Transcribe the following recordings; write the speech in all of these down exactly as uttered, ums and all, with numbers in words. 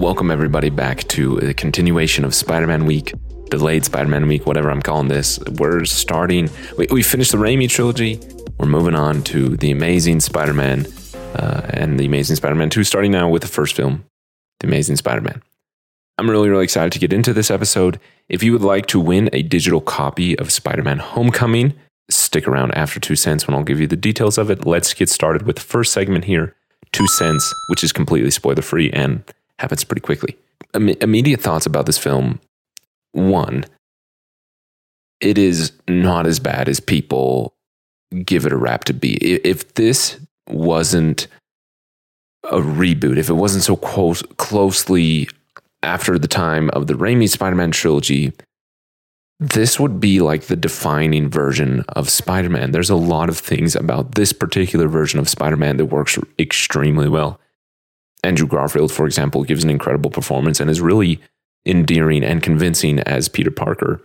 Welcome everybody back to a continuation of Spider-Man Week, delayed Spider-Man Week, whatever I'm calling this. We're starting, we, we finished the Raimi trilogy. We're moving on to The Amazing Spider-Man uh, and The Amazing Spider-Man two, starting now with the first film, The Amazing Spider-Man. I'm really, really excited to get into this episode. If you would like to win a digital copy of Spider-Man Homecoming, stick around after Two Cents when I'll give you the details of it. Let's get started with the first segment here, Two Cents, which is completely spoiler-free and happens pretty quickly. Im- immediate thoughts about this film. One, it is not as bad as people give it a rap to be. If this wasn't a reboot, if it wasn't so close, closely after the time of the Raimi Spider-Man trilogy, this would be like the defining version of Spider-Man. There's a lot of things about this particular version of Spider-Man that works extremely well. Andrew Garfield, for example, gives an incredible performance and is really endearing and convincing as Peter Parker.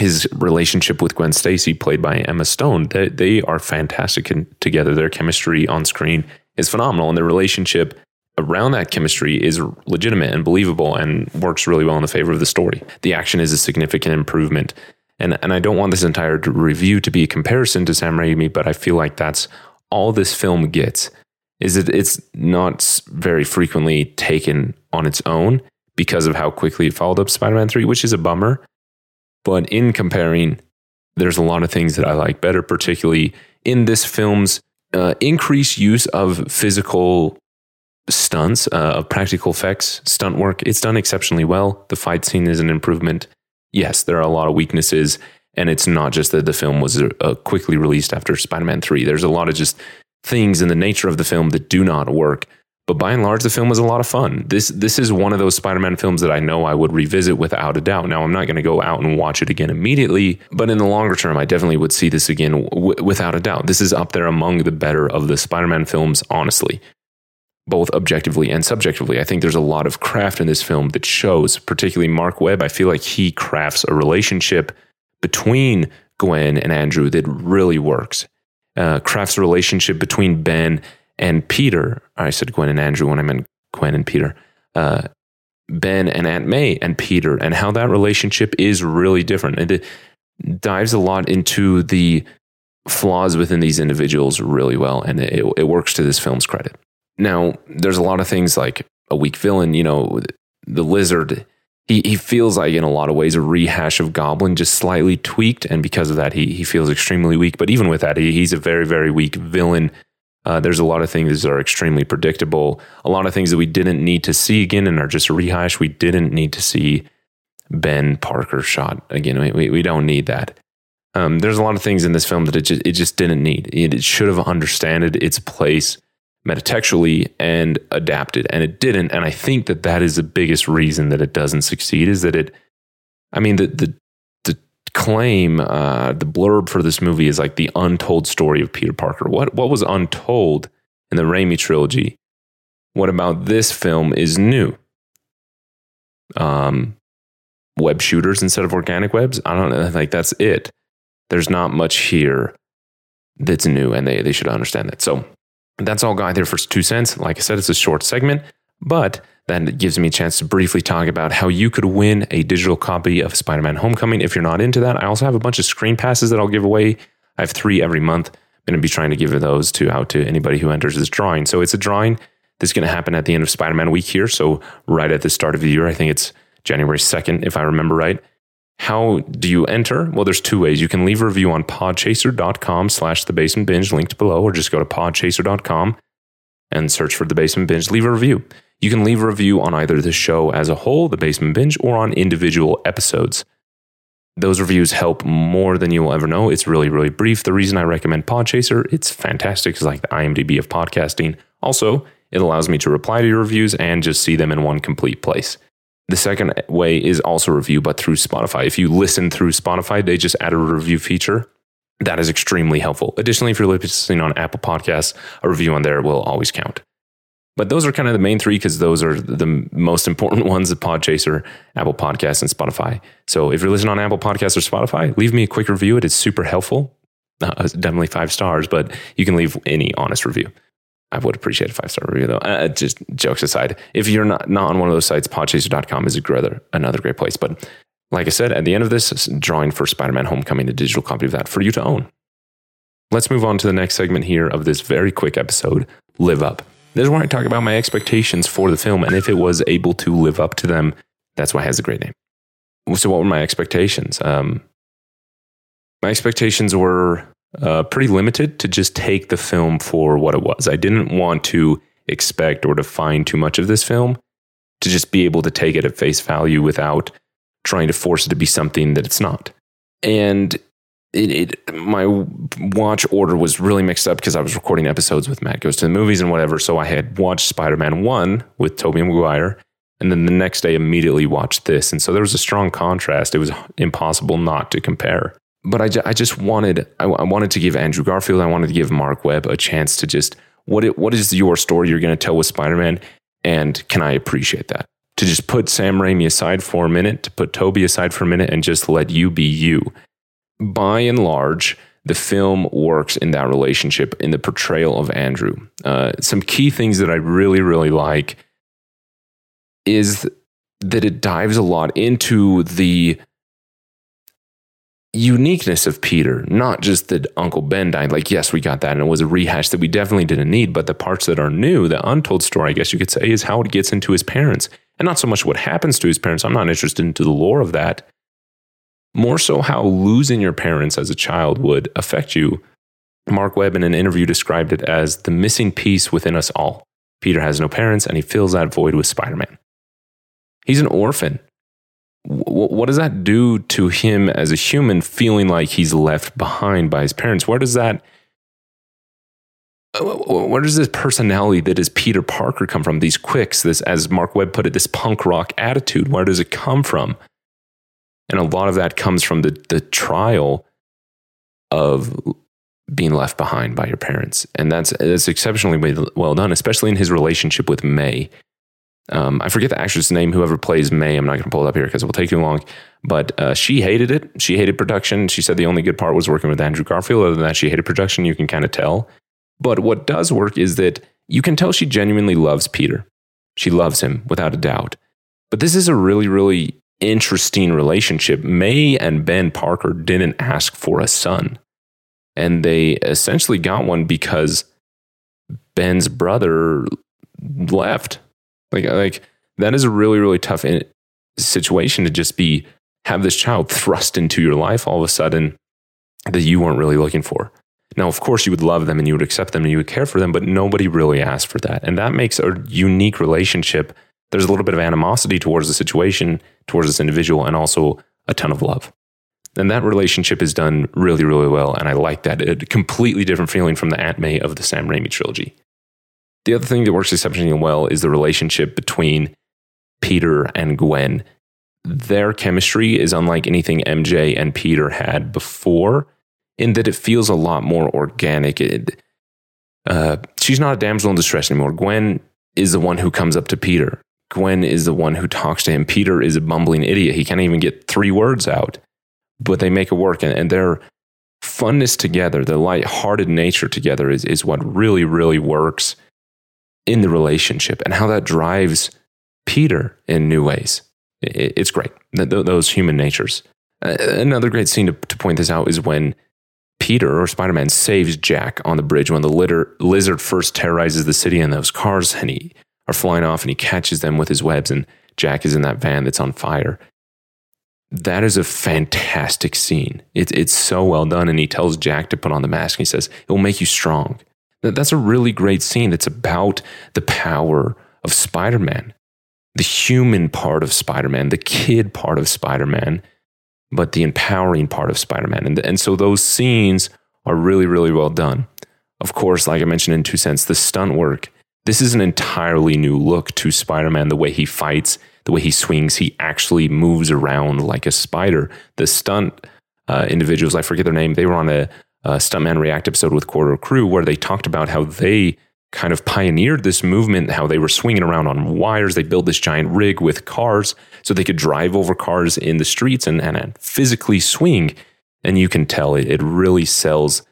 His relationship with Gwen Stacy, played by Emma Stone, they, they are fantastic together. Their chemistry on screen is phenomenal, and their relationship around that chemistry is legitimate and believable and works really well in the favor of the story. The action is a significant improvement. And and I don't want this entire review to be a comparison to Sam Raimi, but I feel like that's all this film gets, is that it's not very frequently taken on its own because of how quickly it followed up Spider-Man three, which is a bummer. But in comparing, there's a lot of things that I like better, particularly in this film's uh, increased use of physical stunts, uh, of practical effects, stunt work. It's done exceptionally well. The fight scene is an improvement. Yes, there are a lot of weaknesses, and it's not just that the film was uh, quickly released after Spider-Man three. There's a lot of just things in the nature of the film that do not work, but by and large, the film was a lot of fun. This this is one of those Spider-Man films that I know I would revisit without a doubt. Now, I'm not going to go out and watch it again immediately, but in the longer term, I definitely would see this again w- without a doubt. This is up there among the better of the Spider-Man films, honestly, both objectively and subjectively. I think there's a lot of craft in this film that shows, particularly Mark Webb. I feel like he crafts a relationship between Gwen and Andrew that really works. Uh, crafts a relationship between Ben and Peter. I said Gwen and Andrew when I meant Gwen and Peter. Uh, Ben and Aunt May and Peter, and how that relationship is really different. It, it dives a lot into the flaws within these individuals really well, and it, it works to this film's credit. Now, there's a lot of things like a weak villain, you know, the Lizard. He he feels like in a lot of ways a rehash of Goblin, just slightly tweaked. And because of that, he he feels extremely weak. But even with that, he, he's a very, very weak villain. Uh, there's a lot of things that are extremely predictable. A lot of things that we didn't need to see again and are just a rehash. We didn't need to see Ben Parker shot again. We, we, we don't need that. Um, there's a lot of things in this film that it just, it just didn't need. It, it should have understood its place metatextually and adapted, and it didn't. And I think that that is the biggest reason that it doesn't succeed, is that it, I mean, the the, the claim, uh, the blurb for this movie is like the untold story of Peter Parker. What what was untold in the Raimi trilogy? What about this film is new? Um, web shooters instead of organic webs? I don't know. Like, that's it. There's not much here that's new, and they, they should understand that. So that's all got there for Two Cents. Like I said, it's a short segment, but that gives me a chance to briefly talk about how you could win a digital copy of Spider-Man Homecoming if you're not into that. I also have a bunch of screen passes that I'll give away. I have three every month. I'm going to be trying to give those to out to anybody who enters this drawing. So it's a drawing that's going to happen at the end of Spider-Man week here. So right at the start of the year, I think it's January second, if I remember right. How do you enter? Well, there's two ways. You can leave a review on podchaser.com slash the basement binge linked below, or just go to podchaser dot com and search for the basement binge. Leave a review. You can leave a review on either the show as a whole, the basement binge, or on individual episodes. Those reviews help more than you will ever know. It's really, really brief. The reason I recommend Podchaser, it's fantastic. It's like the I M D B of podcasting. Also, it allows me to reply to your reviews and just see them in one complete place. The second way is also review, but through Spotify. If you listen through Spotify, they just add a review feature. That is extremely helpful. Additionally, if you're listening on Apple Podcasts, a review on there will always count. But those are kind of the main three, because those are the most important ones at Podchaser, Apple Podcasts, and Spotify. So if you're listening on Apple Podcasts or Spotify, leave me a quick review. It is super helpful. Uh, definitely five stars, but you can leave any honest review. I would appreciate a five-star review, though. Uh, just jokes aside, if you're not, not on one of those sites, podchaser dot com is a great, another great place. But like I said, at the end of this, it's drawing for Spider-Man Homecoming, a digital copy of that for you to own. Let's move on to the next segment here of this very quick episode, Live Up. This is where I talk about my expectations for the film and if it was able to live up to them. That's why it has a great name. So what were my expectations? Um, my expectations were uh, pretty limited to just take the film for what it was. I didn't want to expect or define too much of this film, to just be able to take it at face value without trying to force it to be something that it's not. And it, it my watch order was really mixed up because I was recording episodes with Matt Goes to the Movies and whatever. So I had watched Spider-Man one with Toby Maguire, and then the next day immediately watched this. And so there was a strong contrast. It was impossible not to compare. But I, ju- I just wanted, I, w- I wanted to give Andrew Garfield, I wanted to give Mark Webb a chance to just, what it, what is your story you're going to tell with Spider-Man? And can I appreciate that? To just put Sam Raimi aside for a minute, to put Toby aside for a minute, and just let you be you. By and large, the film works in that relationship, in the portrayal of Andrew. Uh, some key things that I really, really like is that it dives a lot into the uniqueness of Peter, not just that Uncle Ben died. Like, yes, we got that, and it was a rehash that we definitely didn't need, but the parts that are new, the untold story, I guess you could say, is how it gets into his parents, and not so much what happens to his parents. I'm not interested into the lore of that. More so how losing your parents as a child would affect you. Mark Webb in an interview described it as the missing piece within us all. Peter has no parents, and he fills that void with Spider-Man. He's an orphan. W- what does that do to him as a human, feeling like he's left behind by his parents? Where does that, where does this personality that is Peter Parker come from? These quirks, this, as Mark Webb put it, this punk rock attitude, where does it come from? And a lot of that comes from the, the trial of being left behind by your parents. And that's, that's exceptionally well done, especially in his relationship with May. Um, I forget the actress name, whoever plays May. I'm not going to pull it up here because it will take too long. But uh, she hated it. She hated production. She said the only good part was working with Andrew Garfield. Other than that, she hated production. You can kind of tell. But what does work is that you can tell she genuinely loves Peter. She loves him without a doubt. But this is a really, really interesting relationship. May and Ben Parker didn't ask for a son. And they essentially got one because Ben's brother left. Like, like that is a really, really tough in- situation to just be, have this child thrust into your life all of a sudden that you weren't really looking for. Now, of course, you would love them and you would accept them and you would care for them, but nobody really asked for that. And that makes a unique relationship. There's a little bit of animosity towards the situation, towards this individual, and also a ton of love. And that relationship is done really, really well. And I like that. A completely different feeling from the Aunt May of the Sam Raimi trilogy. The other thing that works exceptionally well is the relationship between Peter and Gwen. Their chemistry is unlike anything M J and Peter had before, in that it feels a lot more organic. It, uh, she's not a damsel in distress anymore. Gwen is the one who comes up to Peter. Gwen is the one who talks to him. Peter is a bumbling idiot. He can't even get three words out, but they make it work. And, and their funness together, their lighthearted nature together is, is what really, really works in the relationship, and how that drives Peter in new ways. It's great. Those human natures. Another great scene to, to point this out is when Peter, or Spider-Man, saves Jack on the bridge when the litter, lizard first terrorizes the city, and those cars and he are flying off, and he catches them with his webs, and Jack is in that van that's on fire. That is a fantastic scene. It's, it's so well done, and he tells Jack to put on the mask, and he says, it will make you strong. That's a really great scene. It's about the power of Spider-Man, the human part of Spider-Man, the kid part of Spider-Man, but the empowering part of Spider-Man. And, and so those scenes are really, really well done. Of course, like I mentioned in Two Cents, the stunt work, this is an entirely new look to Spider-Man, the way he fights, the way he swings, he actually moves around like a spider. The stunt uh, individuals, I forget their name, they were on a Uh, Stuntman React episode with Corridor Crew, where they talked about how they kind of pioneered this movement, how they were swinging around on wires. They built this giant rig with cars so they could drive over cars in the streets and, and, and physically swing. And you can tell it, it really sells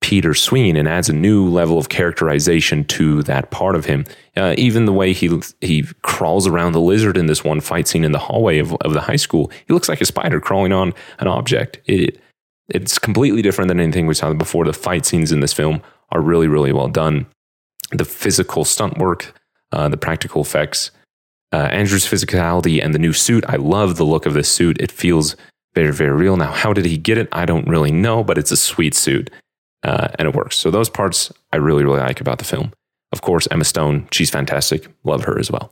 Peter Sween and adds a new level of characterization to that part of him. Uh, even the way he he crawls around the lizard in this one fight scene in the hallway of, of the high school, he looks like a spider crawling on an object. It It's completely different than anything we saw before. The fight scenes in this film are really, really well done. The physical stunt work, uh, the practical effects, uh, Andrew's physicality and the new suit. I love the look of this suit. It feels very, very real. Now, how did he get it? I don't really know, but it's a sweet suit uh, and it works. So those parts I really, really like about the film. Of course, Emma Stone, she's fantastic. Love her as well.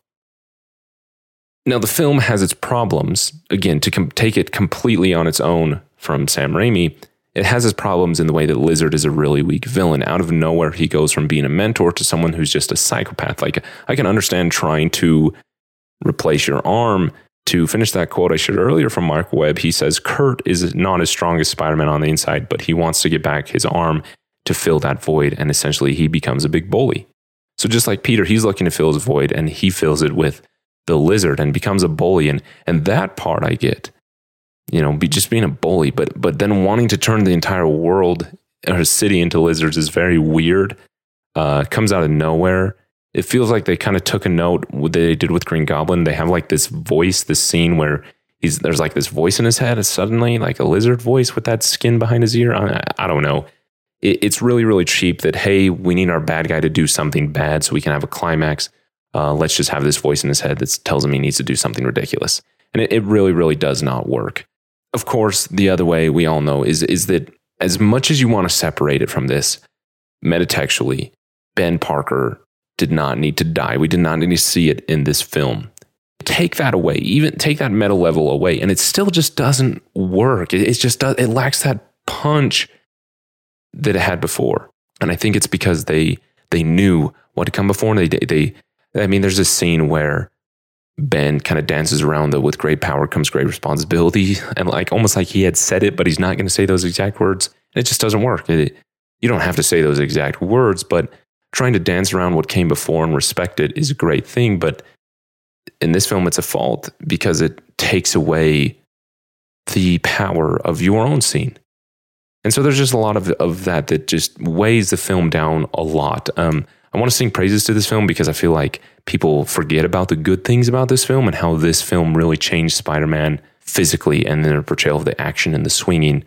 Now, the film has its problems. Again, to com- take it completely on its own from Sam Raimi, it has its problems in the way that Lizard is a really weak villain. Out of nowhere, he goes from being a mentor to someone who's just a psychopath. Like, I can understand trying to replace your arm. To finish that quote I shared earlier from Mark Webb, he says, Kurt is not as strong as Spider-Man on the inside, but he wants to get back his arm to fill that void, and essentially he becomes a big bully. So just like Peter, he's looking to fill his void, and he fills it with the Lizard and becomes a bully. And, and that part I get. You know, be just being a bully, but but then wanting to turn the entire world or city into lizards is very weird. Uh, comes out of nowhere. It feels like they kind of took a note what they did with Green Goblin. They have like this voice, this scene where he's there's like this voice in his head, and suddenly like a lizard voice with that skin behind his ear. I, I don't know. It, it's really really cheap. That hey, we need our bad guy to do something bad so we can have a climax. Uh, let's just have this voice in his head that tells him he needs to do something ridiculous, and it, it really really does not work. Of course, the other way we all know is is that as much as you want to separate it from this, metatextually, Ben Parker did not need to die. We did not need to see it in this film. Take that away, even take that meta level away, and it still just doesn't work. It, it just does, it lacks that punch that it had before. And I think it's because they they knew what had come before, and they they. I mean, there's this scene where Ben kind of dances around the with great power comes great responsibility, and like almost like he had said it, but he's not going to say those exact words. It just doesn't work. It, you don't have to say those exact words, but trying to dance around what came before and respect it is a great thing. But in this film, it's a fault because it takes away the power of your own scene. And so there's just a lot of, of that that just weighs the film down a lot. Um, I want to sing praises to this film because I feel like people forget about the good things about this film and how this film really changed Spider-Man physically and their portrayal of the action and the swinging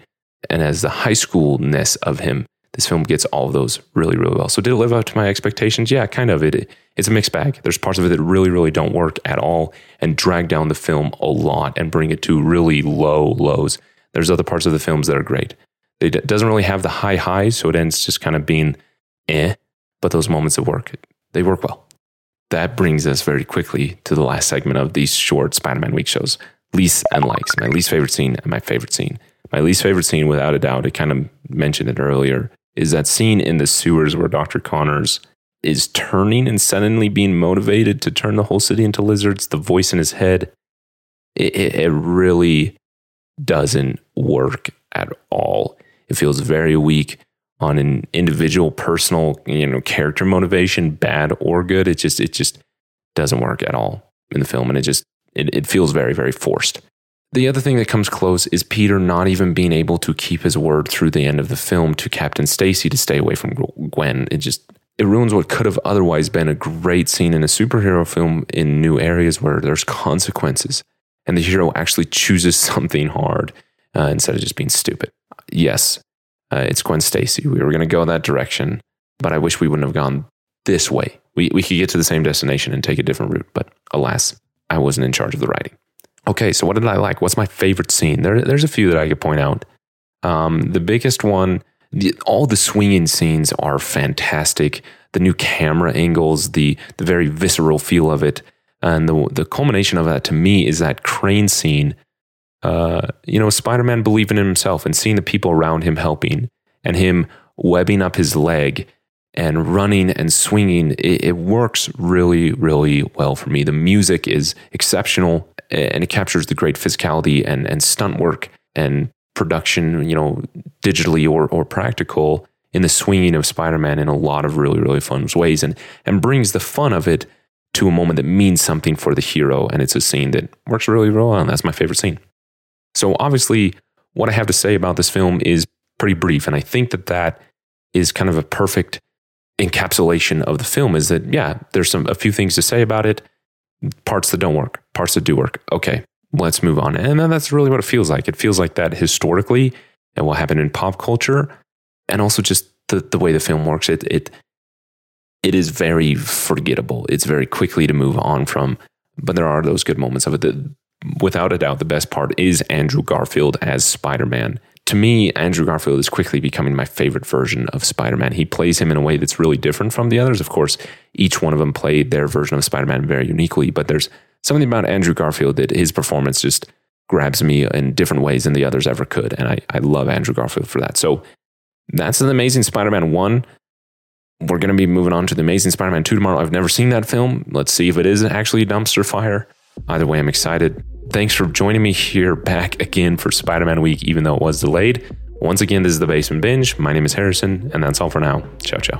and as the high schoolness of him. This film gets all of those really, really well. So did it live up to my expectations? Yeah, kind of. It It's a mixed bag. There's parts of it that really, really don't work at all and drag down the film a lot and bring it to really low lows. There's other parts of the films that are great. It doesn't really have the high highs, so it ends just kind of being eh. But those moments of work, they work well. That brings us very quickly to the last segment of these short Spider-Man Week shows. Least and likes. My least favorite scene and my favorite scene. My least favorite scene, without a doubt, I kind of mentioned it earlier, is that scene in the sewers where Doctor Connors is turning and suddenly being motivated to turn the whole city into lizards. The voice in his head, it, it, it really doesn't work at all. It feels very weak on an individual, personal, you know, character motivation, bad or good. It just, it just doesn't work at all in the film. And it just, it, it feels very, very forced. The other thing that comes close is Peter not even being able to keep his word through the end of the film to Captain Stacy to stay away from Gwen. It just, it ruins what could have otherwise been a great scene in a superhero film in new areas where there's consequences and the hero actually chooses something hard uh, instead of just being stupid. Yes. Uh, it's Gwen Stacy. We were going to go that direction, but I wish we wouldn't have gone this way. We we could get to the same destination and take a different route, but alas, I wasn't in charge of the writing. Okay, so what did I like? What's my favorite scene? There, there's a few that I could point out. Um, the biggest one, the, all the swinging scenes are fantastic. The new camera angles, the the very visceral feel of it, and the the culmination of that to me is that crane scene. Uh, you know, Spider-Man believing in himself and seeing the people around him helping and him webbing up his leg and running and swinging. It, it works really, really well for me. The music is exceptional and it captures the great physicality and, and stunt work and production, you know, digitally or, or practical in the swinging of Spider-Man in a lot of really, really fun ways and, and brings the fun of it to a moment that means something for the hero. And it's a scene that works really, really well. And that's my favorite scene. So obviously, what I have to say about this film is pretty brief, and I think that that is kind of a perfect encapsulation of the film, is that, yeah, there's some a few things to say about it, parts that don't work, parts that do work. Okay, let's move on. And then that's really what it feels like. It feels like that historically and what happened in pop culture, and also just the, the way the film works. It it it is very forgettable. It's very quickly to move on from, but there are those good moments of it. That, without a doubt, the best part is Andrew Garfield as Spider-Man. To me, Andrew Garfield is quickly becoming my favorite version of Spider-Man. He plays him in a way that's really different from the others. Of course, each one of them played their version of Spider-Man very uniquely, but there's something about Andrew Garfield that his performance just grabs me in different ways than the others ever could, and I, I love Andrew Garfield for that. So that's The Amazing Spider-Man one. We're going to be moving on to The Amazing Spider-Man two tomorrow. I've never seen that film. Let's see if it is actually a dumpster fire. Either way, I'm excited. Thanks for joining me here back again for Spider-Man Week, even though it was delayed. Once again, this is The Basement Binge. My name is Harrison, and that's all for now. Ciao, ciao.